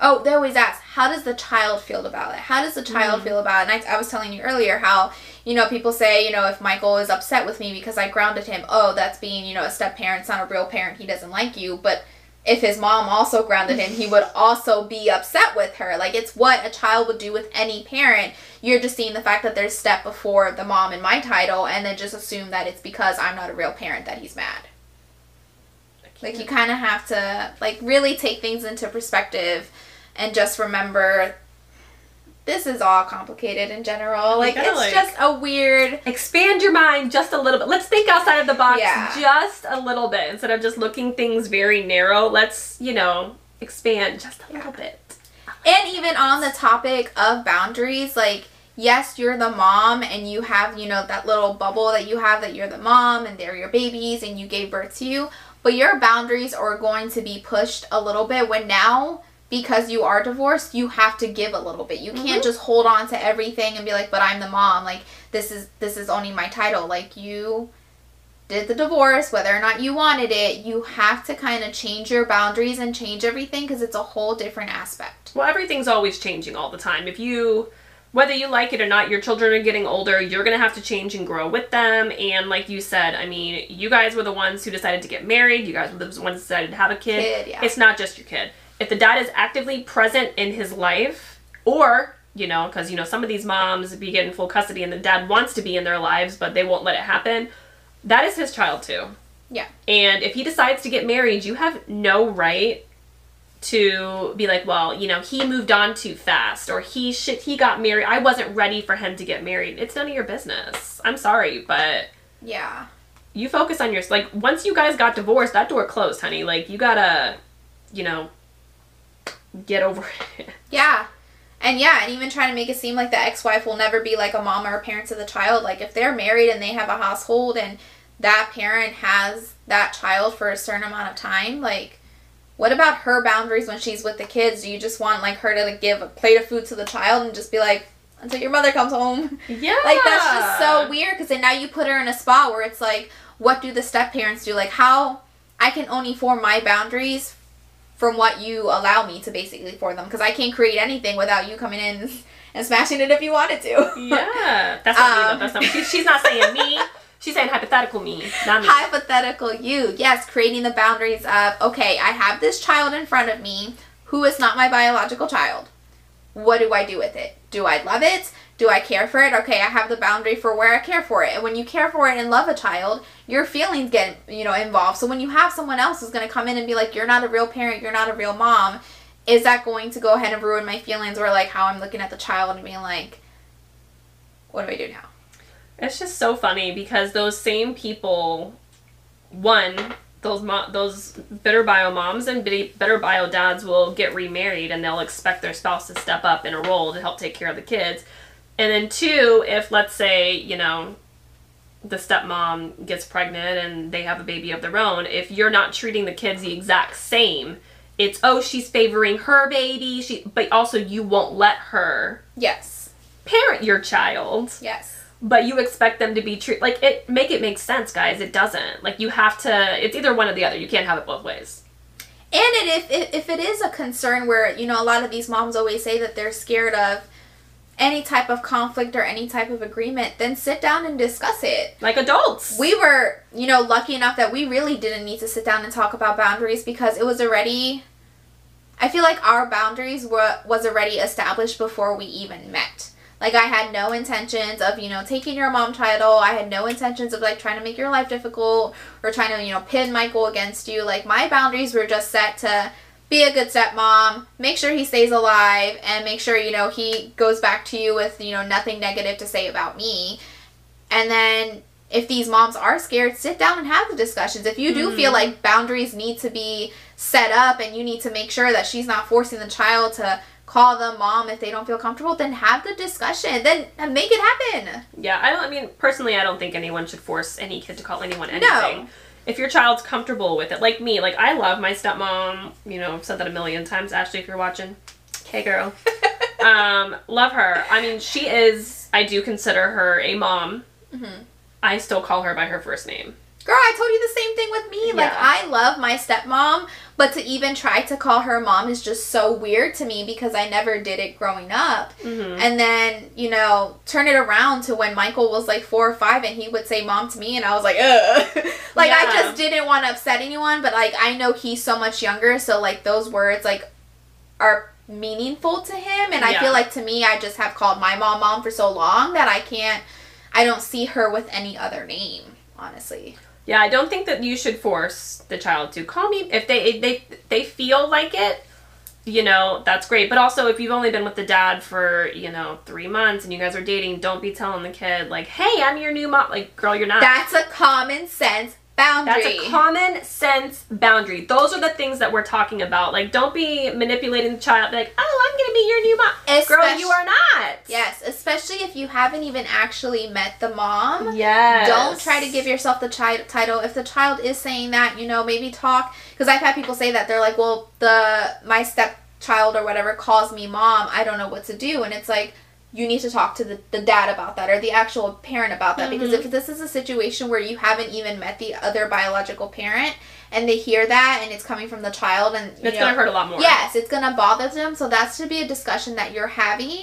Oh, they always ask, how does the child feel about it? How does the child mm. feel about it? And I, I was telling you earlier how, you know, people say, you know, if Michael is upset with me because I grounded him, oh, that's being, you know, a step-parent, it's not a real parent, he doesn't like you. But if his mom also grounded him, he would also be upset with her. Like, it's what a child would do with any parent. You're just seeing the fact that there's step before the mom in my title, and then just assume that it's because I'm not a real parent that he's mad. Like, you kind of have to, like, really take things into perspective and just remember this is all complicated in general. Like, it's like, just a weird... Expand your mind just a little bit. Let's think outside of the box yeah. just a little bit. Instead of just looking things very narrow, let's, you know, expand just a yeah. little bit. And even on the topic of boundaries, like, yes, you're the mom and you have, you know, that little bubble that you have that you're the mom and they're your babies and you gave birth to you. But your boundaries are going to be pushed a little bit when now... Because you are divorced, you have to give a little bit. You can't mm-hmm. just hold on to everything and be like, but I'm the mom. Like, this is this is only my title. Like, you did the divorce, whether or not you wanted it. You have to kind of change your boundaries and change everything because it's a whole different aspect. Well, everything's always changing all the time. If you, whether you like it or not, your children are getting older. You're going to have to change and grow with them. And like you said, I mean, you guys were the ones who decided to get married. You guys were the ones who decided to have a kid. kid yeah. It's not just your kid. If the dad is actively present in his life, or, you know, because, you know, some of these moms be getting full custody and the dad wants to be in their lives, but they won't let it happen, that is his child too. Yeah. And if he decides to get married, you have no right to be like, well, you know, he moved on too fast, or he should, he got married, I wasn't ready for him to get married. It's none of your business. I'm sorry, but... Yeah. You focus on your... Like, once you guys got divorced, that door closed, honey. Like, you gotta, you know... get over it. Yeah. And yeah, and even trying to make it seem like the ex-wife will never be like a mom or a parent to the child. Like, if they're married and they have a household and that parent has that child for a certain amount of time, like, what about her boundaries when she's with the kids? Do you just want, like, her to like, give a plate of food to the child and just be like, until your mother comes home? Yeah. Like, that's just so weird because then now you put her in a spot where it's like, what do the step-parents do? Like, how I can only form my boundaries from what you allow me to basically for them. Because I can't create anything without you coming in and smashing it if you wanted to. Yeah. That's not um, me, though. That's not me. She, she's not saying me. She's saying hypothetical me, not me. Hypothetical you. Yes, creating the boundaries of, okay, I have this child in front of me who is not my biological child. what do I do with it? Do I love it? Do I care for it? Okay, I have the boundary for where I care for it. And when you care for it and love a child, your feelings get, you know, involved. So when you have someone else who's going to come in and be like, you're not a real parent, you're not a real mom, is that going to go ahead and ruin my feelings or, like, how I'm looking at the child and being like, what do I do now? It's just so funny because those same people, one, those mo- those bitter bio moms and bitter bio dads will get remarried and they'll expect their spouse to step up in a role to help take care of the kids. And then two, if let's say, you know, the stepmom gets pregnant and they have a baby of their own, if you're not treating the kids the exact same, it's, oh, she's favoring her baby, she, but also you won't let her yes. parent your child. Yes. But you expect them to be treated, like, it, make it make sense, guys. It doesn't. Like, you have to, it's either one or the other. You can't have it both ways. And it, if, if it is a concern where, you know, a lot of these moms always say that they're scared of any type of conflict or any type of agreement, then sit down and discuss it. Like adults. We were, you know, lucky enough that we really didn't need to sit down and talk about boundaries because it was already, I feel like our boundaries were was already established before we even met. Like, I had no intentions of, you know, taking your mom title. I had no intentions of, like, trying to make your life difficult or trying to, you know, pin Michael against you. Like, my boundaries were just set to be a good stepmom, make sure he stays alive, and make sure, you know, he goes back to you with, you know, nothing negative to say about me. And then if these moms are scared, sit down and have the discussions. If you do mm-hmm. feel like boundaries need to be set up and you need to make sure that she's not forcing the child to call them mom if they don't feel comfortable, then have the discussion. Then make it happen. Yeah, I don't, I mean, personally, I don't think anyone should force any kid to call anyone anything. No. If your child's comfortable with it. Like me, like, I love my stepmom. You know, I've said that a million times. Ashley, if you're watching, hey, girl. um, love her. I mean, she is, I do consider her a mom. Mm-hmm. I still call her by her first name. Girl, I told you the same thing with me. Yeah. Like, I love my stepmom, but to even try to call her mom is just so weird to me because I never did it growing up. Mm-hmm. And then, you know, turn it around to when Michael was like four or five and he would say mom to me and I was like, ugh. Like, yeah. I just didn't want to upset anyone, but, like, I know he's so much younger, so, like, those words, like, are meaningful to him. And yeah. I feel like, to me, I just have called my mom mom for so long that I can't, I don't see her with any other name, honestly. Yeah, I don't think that you should force the child to call me. If they if they they feel like it, you know, that's great. But also, if you've only been with the dad for, you know, three months and you guys are dating, don't be telling the kid, like, hey, I'm your new mom. Like, girl, you're not. That's a common sense boundary. That's a common sense boundary. Those are the things that we're talking about. Like, don't be manipulating the child. Be like, oh, I'm going to be your new mom. Espec- girl, you are not. Yes, especially if you haven't even actually met the mom. Yes. Don't try to give yourself the chi- title. If the child is saying that, you know, maybe talk. Because I've had people say that. They're like, well, the my stepchild or whatever calls me mom. I don't know what to do. And it's like, you need to talk to the, the dad about that or the actual parent about that. Mm-hmm. Because if this is a situation where you haven't even met the other biological parent and they hear that and it's coming from the child and, you it's know, going to hurt a lot more. Yes, it's going to bother them. So that should be a discussion that you're having.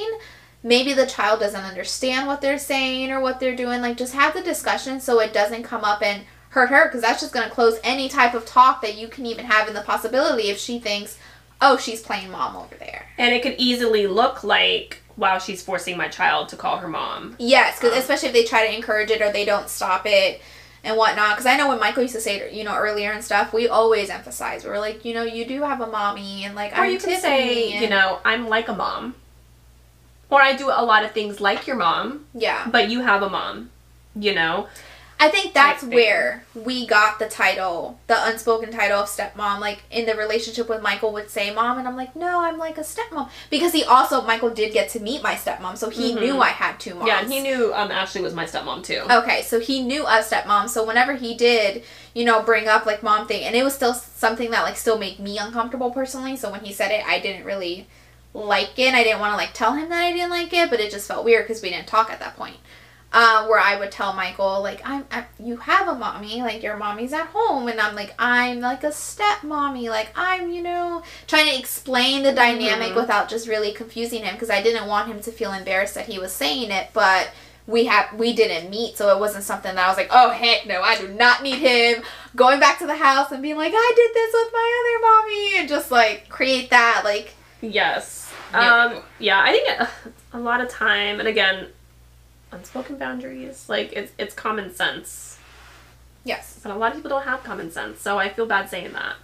Maybe the child doesn't understand what they're saying or what they're doing. Like, just have the discussion so it doesn't come up and hurt her, because that's just going to close any type of talk that you can even have in the possibility if she thinks, oh, she's playing mom over there. And it could easily look like, wow, she's forcing my child to call her mom. Yes, because um, especially if they try to encourage it or they don't stop it and whatnot. Because I know when Michael used to say, you know, earlier and stuff, we always emphasize. We're like, you know, you do have a mommy, and like, or I'm you can say, and, you know, I'm like a mom, or I do a lot of things like your mom. Yeah, but you have a mom, you know. I think that's where we got the title, the unspoken title of stepmom. Like, in the relationship with Michael would say mom, and I'm like, no, I'm like a stepmom. Because he also, Michael did get to meet my stepmom, so he mm-hmm. knew I had two moms. Yeah, and he knew um, Ashley was my stepmom, too. Okay, so he knew a stepmom, so whenever he did, you know, bring up, like, mom thing, and it was still something that, like, still made me uncomfortable personally, so when he said it, I didn't really like it. I didn't want to, like, tell him that I didn't like it, but it just felt weird because we didn't talk at that point. Uh, where I would tell Michael, like, I'm, I, you have a mommy, like, your mommy's at home, and I'm like, I'm like a stepmommy, like, I'm, you know, trying to explain the dynamic mm-hmm. without just really confusing him, because I didn't want him to feel embarrassed that he was saying it, but we have, we didn't meet, so it wasn't something that I was like, oh, heck no, I do not need him going back to the house and being like, I did this with my other mommy, and just, like, create that, like, yes. Um, yep. Yeah, I think a lot of time, and again, unspoken boundaries, like, it's it's common sense. Yes. But a lot of people don't have common sense, so I feel bad saying that.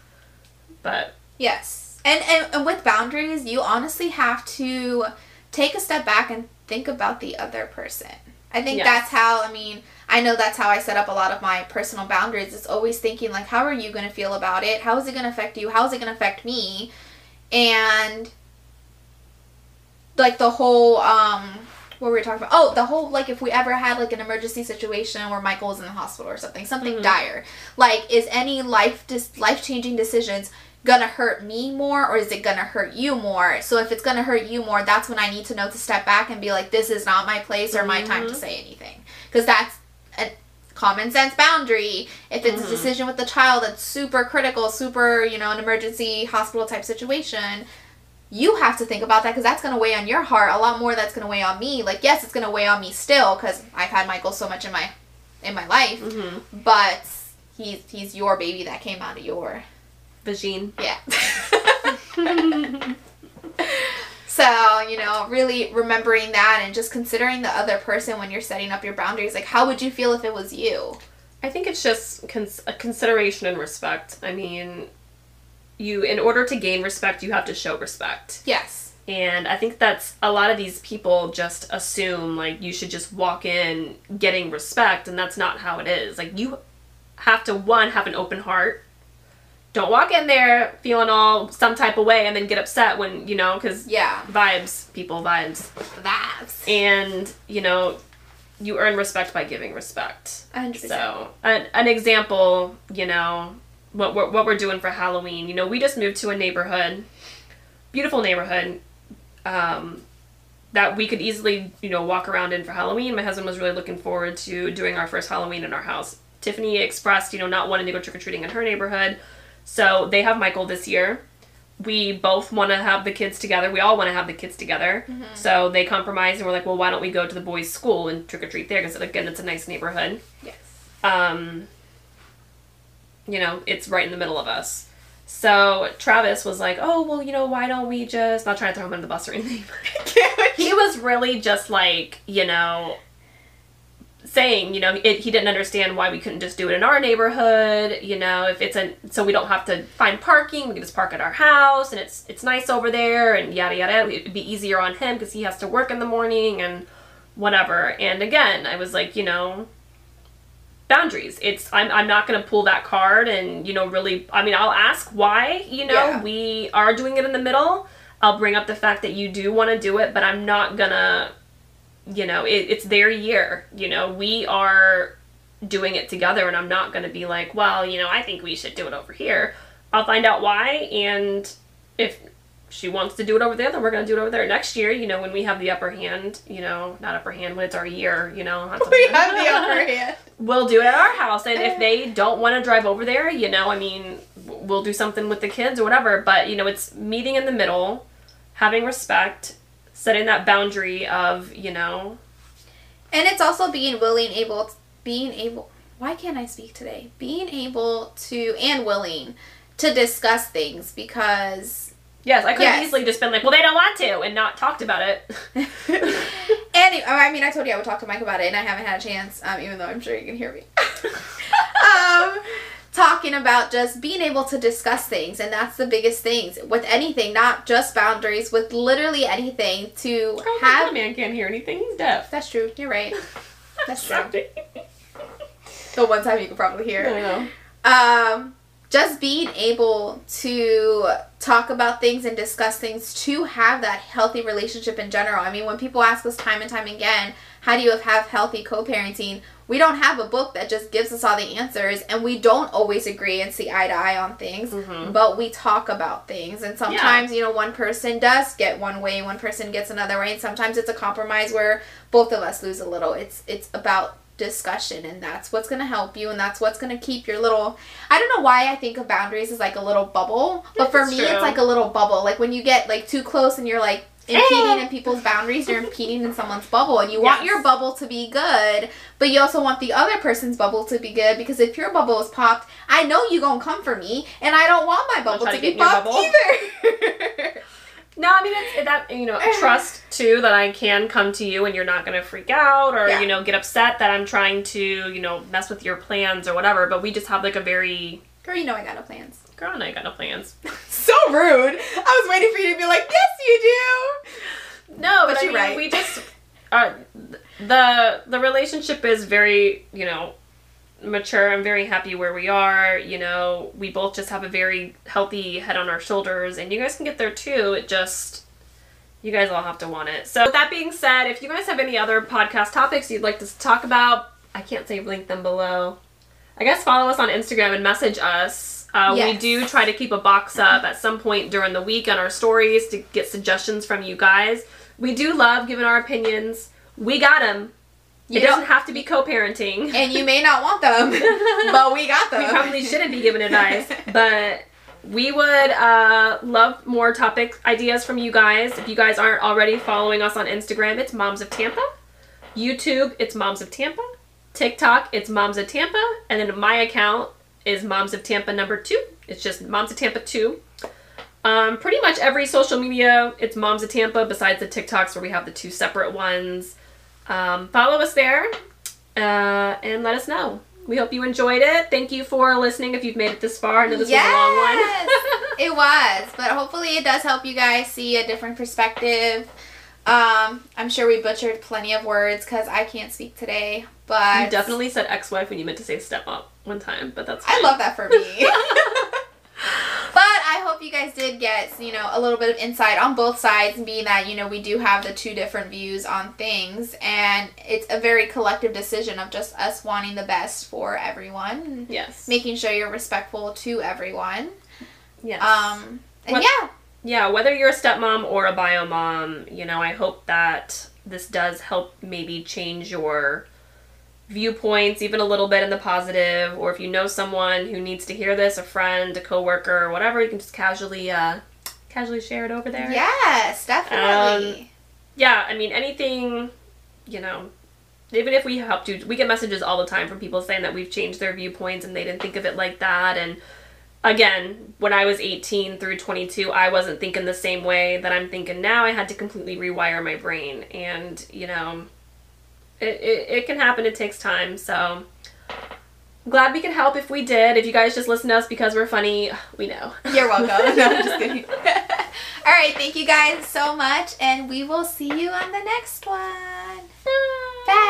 But. Yes. And, and, and with boundaries, you honestly have to take a step back and think about the other person. I think yes. that's how, I mean, I know that's how I set up a lot of my personal boundaries. It's always thinking, like, how are you going to feel about it? How is it going to affect you? How is it going to affect me? And, like, the whole, um, what were we talking about? Oh, the whole, like, if we ever had, like, an emergency situation where Michael was in the hospital or something, something mm-hmm. dire. Like, is any life dis- life-changing decisions gonna hurt me more, or is it gonna hurt you more? So if it's gonna hurt you more, that's when I need to know to step back and be like, this is not my place or my mm-hmm. time to say anything. Because that's a common sense boundary. If it's mm-hmm. a decision with the child that's super critical, super, you know, an emergency hospital type situation, you have to think about that, because that's gonna weigh on your heart a lot more. That's gonna weigh on me. Like, yes, it's gonna weigh on me still, because I've had Michael so much in my in my life, mm-hmm. but he's he's your baby that came out of your Vagine. Yeah. So, you know, really remembering that and just considering the other person when you're setting up your boundaries. Like, how would you feel if it was you? I think it's just cons- a consideration and respect. I mean, you, in order to gain respect, you have to show respect. Yes. And I think that's, a lot of these people just assume, like, you should just walk in getting respect, and that's not how it is. Like, you have to, one, have an open heart. Don't walk in there feeling all some type of way and then get upset when, you know, because yeah. vibes, people, vibes. Vibes. And, you know, you earn respect by giving respect. one hundred percent. So, an, an example, you know, what we're, what we're doing for Halloween. You know, we just moved to a neighborhood, beautiful neighborhood, um, that we could easily, you know, walk around in for Halloween. My husband was really looking forward to doing our first Halloween in our house. Tiffany expressed, you know, not wanting to go trick-or-treating in her neighborhood. So they have Michael this year. We both want to have the kids together. We all want to have the kids together. Mm-hmm. So they compromised, and we're like, well, why don't we go to the boys' school and trick-or-treat there? Because, again, it's a nice neighborhood. Yes. Um, you know, it's right in the middle of us. So Travis was like, oh, well, you know, why don't we just... Not trying to throw him under the bus or anything. He was really just like, you know... saying, you know, it, he didn't understand why we couldn't just do it in our neighborhood, you know, if it's a, so we don't have to find parking, we can just park at our house, and it's it's nice over there, and yada yada, it'd be easier on him, because he has to work in the morning, and whatever, and again, I was like, you know, boundaries, it's, I'm, I'm not going to pull that card, and, you know, really, I mean, I'll ask why, you know, yeah. we are doing it in the middle, I'll bring up the fact that you do want to do it, but I'm not going to, you know, it, it's their year, you know, we are doing it together, and I'm not going to be like, well, you know, I think we should do it over here. I'll find out why, and if she wants to do it over there, then we're going to do it over there next year, you know, when we have the upper hand, you know, not upper hand, when it's our year, you know. We have the upper hand. We'll do it at our house, and if they don't want to drive over there, you know, I mean, we'll do something with the kids or whatever, but, you know, it's meeting in the middle, having respect, setting that boundary of, you know. And it's also being willing, able, to, being able, why can't I speak today? Being able to, and willing to discuss things, because. Yes, I could yes. easily just been like, well, they don't want to, and not talked about it. And anyway, I mean, I told you I would talk to Mike about it, and I haven't had a chance, um, even though I'm sure you can hear me. um... Talking about just being able to discuss things, and that's the biggest things with anything, not just boundaries, with literally anything to oh, have. That man can't hear anything; he's deaf. That's true. You're right. That's true. The one time you could probably hear. I know. Um, just being able to talk about things and discuss things to have that healthy relationship in general. I mean, when people ask us time and time again, how do you have healthy co-parenting? We don't have a book that just gives us all the answers, and we don't always agree and see eye to eye on things, mm-hmm. but we talk about things, and sometimes, yeah. you know, one person does get one way, one person gets another way, and sometimes it's a compromise where both of us lose a little. It's it's about discussion, and that's what's going to help you, and that's what's going to keep your little, I don't know why I think of boundaries as like a little bubble, but for me, true. It's like a little bubble. Like when you get like too close and you're like, impeding in people's boundaries, you're impeding in someone's bubble, and you yes. want your bubble to be good, but you also want the other person's bubble to be good, because if your bubble is popped, I know you gonna come for me, and I don't want my bubble to, to be popped either. No, I mean, it's that, you know, trust, too, that I can come to you and you're not going to freak out or, yeah. you know, get upset that I'm trying to, you know, mess with your plans or whatever. But we just have, like, a very... Girl, you know I got no plans. Girl, I know I got no plans. So rude. I was waiting for you to be like, yes, you do. No, but, but you're I mean, right. We just... Uh, the the relationship is very, you know... mature. I'm very happy where we are. You know, we both just have a very healthy head on our shoulders, and you guys can get there too. It just, you guys all have to want it. So with that being said, if you guys have any other podcast topics you'd like to talk about, I can't say link them below. I guess follow us on Instagram and message us. Uh, yes. We do try to keep a box up at some point during the week on our stories to get suggestions from you guys. We do love giving our opinions. We got them. You it doesn't have to be co-parenting. And you may not want them, but we got them. We probably shouldn't be giving advice, but we would uh, love more topic ideas from you guys. If you guys aren't already following us on Instagram, it's Moms of Tampa. YouTube, it's Moms of Tampa. TikTok, it's Moms of Tampa. And then my account is Moms of Tampa number two. It's just Moms of Tampa two. Um, pretty much every social media, it's Moms of Tampa, besides the TikToks where we have the two separate ones. Um, follow us there uh, and let us know. We hope you enjoyed it. Thank you for listening if you've made it this far. I know this yes, was a long one. It was, but hopefully it does help you guys see a different perspective. Um, I'm sure we butchered plenty of words because I can't speak today. But you definitely said ex-wife when you meant to say step-up one time, but that's fine. I love that for me. But I hope you guys did get, you know, a little bit of insight on both sides, being that, you know, we do have the two different views on things, and it's a very collective decision of just us wanting the best for everyone. Yes. Making sure you're respectful to everyone. Yes. Um, and what, yeah. Yeah, whether you're a stepmom or a bio mom, you know, I hope that this does help maybe change your viewpoints even a little bit in the positive, or if you know someone who needs to hear this, a friend, a coworker, or whatever, you can just casually uh casually share it over there. Yes, definitely. Um, yeah, I mean, anything, you know, even if we helped you, we get messages all the time from people saying that we've changed their viewpoints and they didn't think of it like that. And again, when I was eighteen through twenty-two, I wasn't thinking the same way that I'm thinking now. I had to completely rewire my brain, and you know, It, it it can happen. It takes time. So I'm glad we could help if we did. If you guys just listen to us because we're funny, we know. You're welcome. No, I'm just kidding. All right. Thank you guys so much. And we will see you on the next one. Bye. Bye.